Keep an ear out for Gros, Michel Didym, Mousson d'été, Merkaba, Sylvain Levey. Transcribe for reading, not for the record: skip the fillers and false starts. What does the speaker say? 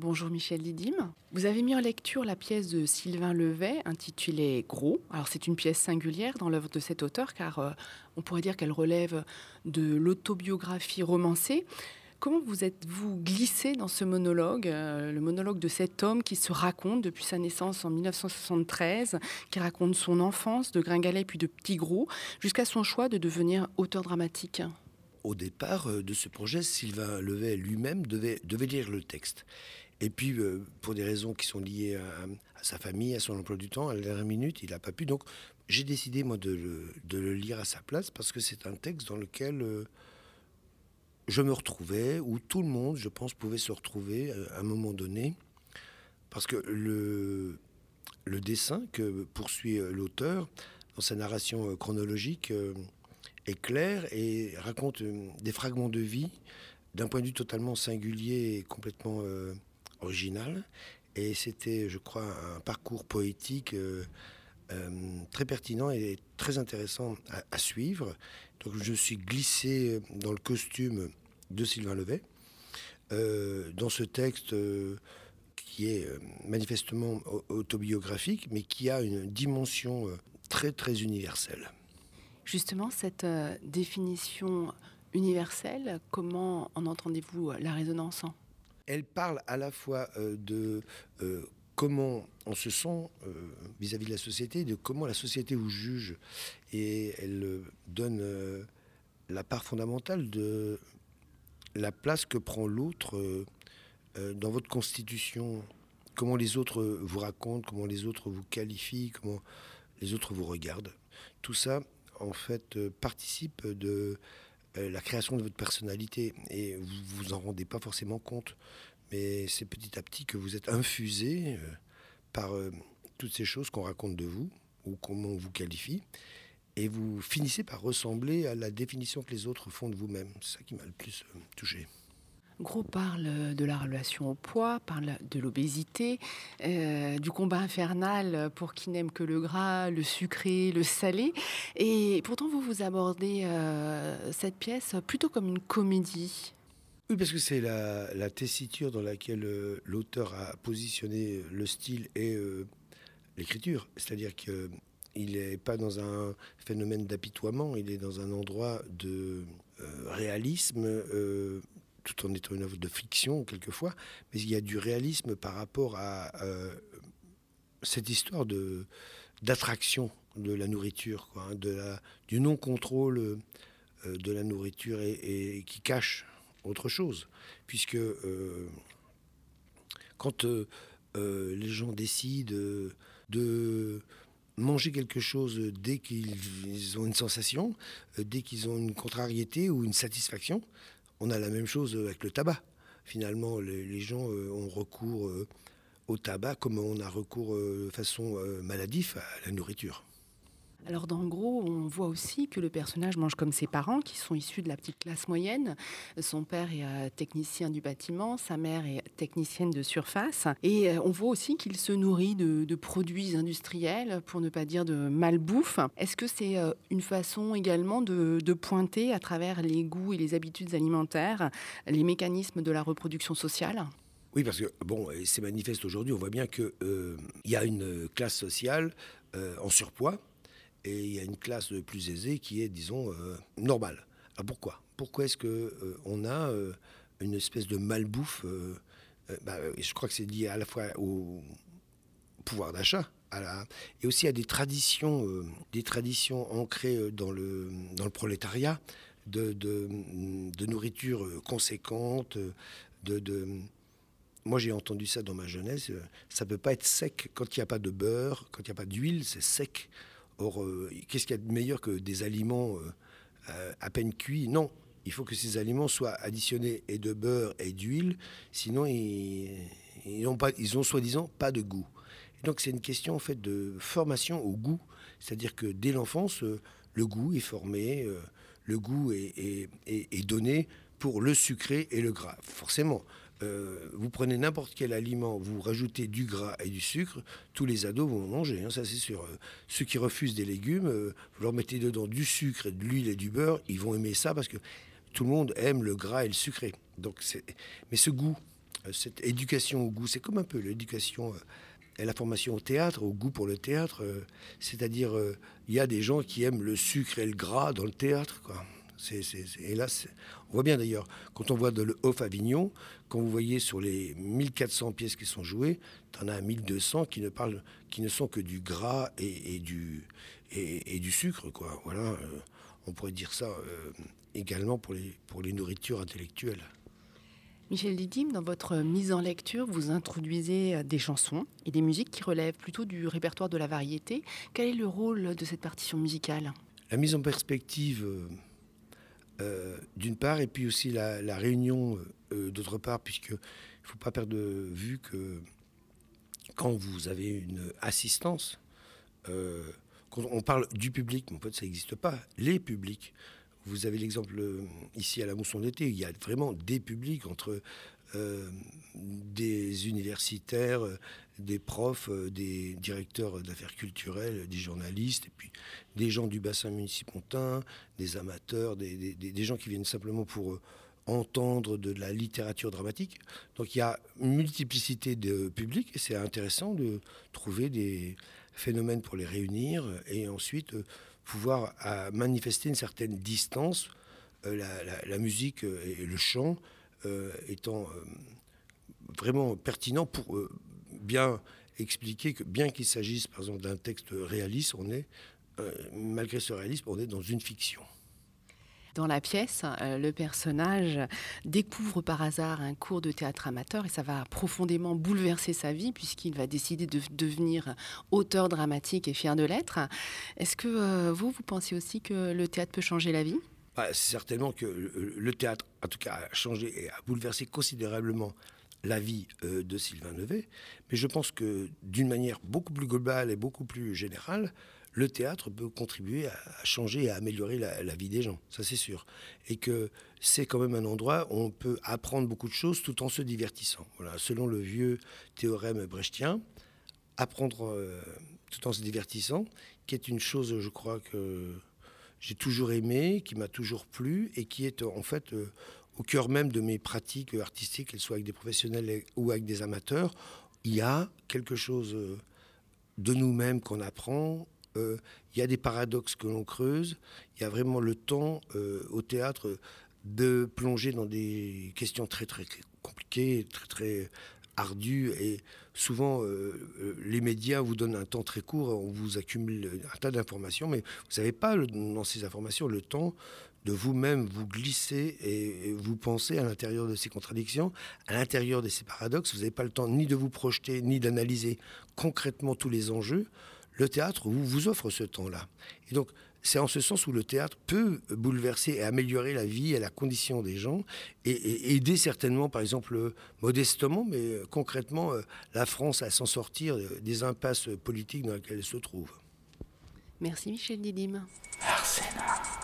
Bonjour Michel Didym. Vous avez mis en lecture la pièce de Sylvain Levey intitulée Gros. Alors c'est une pièce singulière dans l'œuvre de cet auteur car on pourrait dire qu'elle relève de l'autobiographie romancée. Comment vous êtes-vous glissé dans ce monologue, le monologue de cet homme qui se raconte depuis sa naissance en 1973, qui raconte son enfance de Gringalet puis de Petit Gros, jusqu'à son choix de devenir auteur dramatique? Au départ de ce projet, Sylvain Levey lui-même devait lire le texte. Et puis, pour des raisons qui sont liées à sa famille, à son emploi du temps, à la dernière minute, il n'a pas pu. Donc, j'ai décidé, moi, de le lire à sa place, parce que c'est un texte dans lequel je me retrouvais, où tout le monde, je pense, pouvait se retrouver à un moment donné. Parce que le dessin que poursuit l'auteur, dans sa narration chronologique, est clair et raconte des fragments de vie d'un point de vue totalement singulier et complètement original. Et c'était, je crois, un parcours poétique très pertinent et très intéressant à suivre. Donc je suis glissé dans le costume de Sylvain Levey, dans ce texte qui est manifestement autobiographique, mais qui a une dimension très, très universelle. Justement, cette définition universelle, comment en entendez-vous la résonance ? Elle parle à la fois de comment on se sent vis-à-vis de la société, de comment la société vous juge. Et elle donne la part fondamentale de la place que prend l'autre dans votre constitution. Comment les autres vous racontent, comment les autres vous qualifient, comment les autres vous regardent. Tout ça, en fait, participe de la création de votre personnalité et vous vous en rendez pas forcément compte, mais c'est petit à petit que vous êtes infusé par toutes ces choses qu'on raconte de vous ou comment on vous qualifie, et vous finissez par ressembler à la définition que les autres font de vous-même. C'est ça qui m'a le plus touché. Gros parle de la relation au poids, parle de l'obésité, du combat infernal pour qui n'aime que le gras, le sucré, le salé. Et pourtant, vous abordez cette pièce plutôt comme une comédie. Oui, parce que c'est la tessiture dans laquelle l'auteur a positionné le style et l'écriture. C'est-à-dire qu'il n'est pas dans un phénomène d'apitoiement, il est dans un endroit de réalisme, tout en étant une œuvre de fiction quelquefois, mais il y a du réalisme par rapport à cette histoire d'attraction de la nourriture, quoi, hein, du non-contrôle de la nourriture et qui cache autre chose. Puisque quand les gens décident de manger quelque chose dès qu'ils ont une sensation, dès qu'ils ont une contrariété ou une satisfaction, on a la même chose avec le tabac. Finalement, les gens ont recours au tabac comme on a recours de façon maladive à la nourriture. Alors dans Gros, on voit aussi que le personnage mange comme ses parents, qui sont issus de la petite classe moyenne. Son père est technicien du bâtiment, sa mère est technicienne de surface. Et on voit aussi qu'il se nourrit de produits industriels, pour ne pas dire de malbouffe. Est-ce que c'est une façon également de pointer, à travers les goûts et les habitudes alimentaires, les mécanismes de la reproduction sociale ? Oui, parce que, bon, c'est manifeste aujourd'hui, on voit bien qu'il y a une classe sociale en surpoids, et il y a une classe plus aisée qui est, disons, normale. Alors pourquoi est-ce qu'on a une espèce de malbouffe je crois que c'est lié à la fois au pouvoir d'achat et aussi à des traditions ancrées dans le prolétariat, de nourriture conséquente, Moi, j'ai entendu ça dans ma jeunesse. Ça ne peut pas être sec. Quand il n'y a pas de beurre, quand il n'y a pas d'huile, c'est sec. Or, qu'est-ce qu'il y a de meilleur que des aliments à peine cuits ? Non, il faut que ces aliments soient additionnés et de beurre et d'huile, sinon ils ont soi-disant pas de goût. Et donc c'est une question en fait de formation au goût, c'est-à-dire que dès l'enfance, le goût est formé, le goût est donné pour le sucré et le gras, forcément. Vous prenez n'importe quel aliment, vous rajoutez du gras et du sucre, tous les ados vont manger, hein, ça c'est sûr. Ceux qui refusent des légumes, vous leur mettez dedans du sucre, de l'huile et du beurre, ils vont aimer ça parce que tout le monde aime le gras et le sucré. Donc mais ce goût, cette éducation au goût. C'est comme un peu l'éducation et la formation au théâtre, au goût pour le théâtre. C'est-à-dire, il y a des gens qui aiment le sucre et le gras dans le théâtre, quoi. Et là, on voit bien d'ailleurs, quand on voit le Off Avignon, quand vous voyez sur les 1400 pièces qui sont jouées, t'en as 1200 qui ne sont que du gras et du sucre, quoi. Voilà, on pourrait dire ça également pour les nourritures intellectuelles. Michel Didym, dans votre mise en lecture, vous introduisez des chansons et des musiques qui relèvent plutôt du répertoire de la variété. Quel est le rôle de cette partition musicale ? La mise en perspective... d'une part, et puis aussi la réunion d'autre part, puisqu'il ne faut pas perdre de vue que quand vous avez une assistance, quand on parle du public, mais en fait ça n'existe pas, les publics. Vous avez l'exemple ici à la Mousson d'été, il y a vraiment des publics entre des universitaires, des profs, des directeurs d'affaires culturelles, des journalistes, et puis des gens du bassin municipal, des amateurs, des gens qui viennent simplement pour entendre de la littérature dramatique. Donc il y a une multiplicité de publics et c'est intéressant de trouver des phénomènes pour les réunir et ensuite... pouvoir manifester une certaine distance, la musique et le chant étant vraiment pertinents pour bien expliquer que bien qu'il s'agisse par exemple d'un texte réaliste, on est, malgré ce réalisme, on est dans une fiction. Dans la pièce, le personnage découvre par hasard un cours de théâtre amateur et ça va profondément bouleverser sa vie puisqu'il va décider de devenir auteur dramatique et fier de l'être. Est-ce que vous pensez aussi que le théâtre peut changer la vie ? C'est certainement que le théâtre, en tout cas, a changé et a bouleversé considérablement la vie de Sylvain Levey. Mais je pense que d'une manière beaucoup plus globale et beaucoup plus générale, le théâtre peut contribuer à changer et à améliorer la vie des gens, ça c'est sûr. Et que c'est quand même un endroit où on peut apprendre beaucoup de choses tout en se divertissant. Voilà, selon le vieux théorème brechtien, apprendre tout en se divertissant, qui est une chose, je crois, que j'ai toujours aimée, qui m'a toujours plu et qui est en fait au cœur même de mes pratiques artistiques, qu'elles soient avec des professionnels ou avec des amateurs. Il y a quelque chose de nous-mêmes qu'on apprend. Il y a des paradoxes que l'on creuse, il y a vraiment le temps au théâtre de plonger dans des questions très très compliquées, très très ardues et souvent les médias vous donnent un temps très court, on vous accumule un tas d'informations mais vous n'avez pas dans ces informations le temps de vous-même vous glisser et vous penser à l'intérieur de ces contradictions, à l'intérieur de ces paradoxes, vous n'avez pas le temps ni de vous projeter ni d'analyser concrètement tous les enjeux. Le théâtre vous offre ce temps-là. Et donc, c'est en ce sens où le théâtre peut bouleverser et améliorer la vie et la condition des gens et aider certainement, par exemple, modestement, mais concrètement, la France à s'en sortir des impasses politiques dans lesquelles elle se trouve. Merci Michel Didym. Arsenal.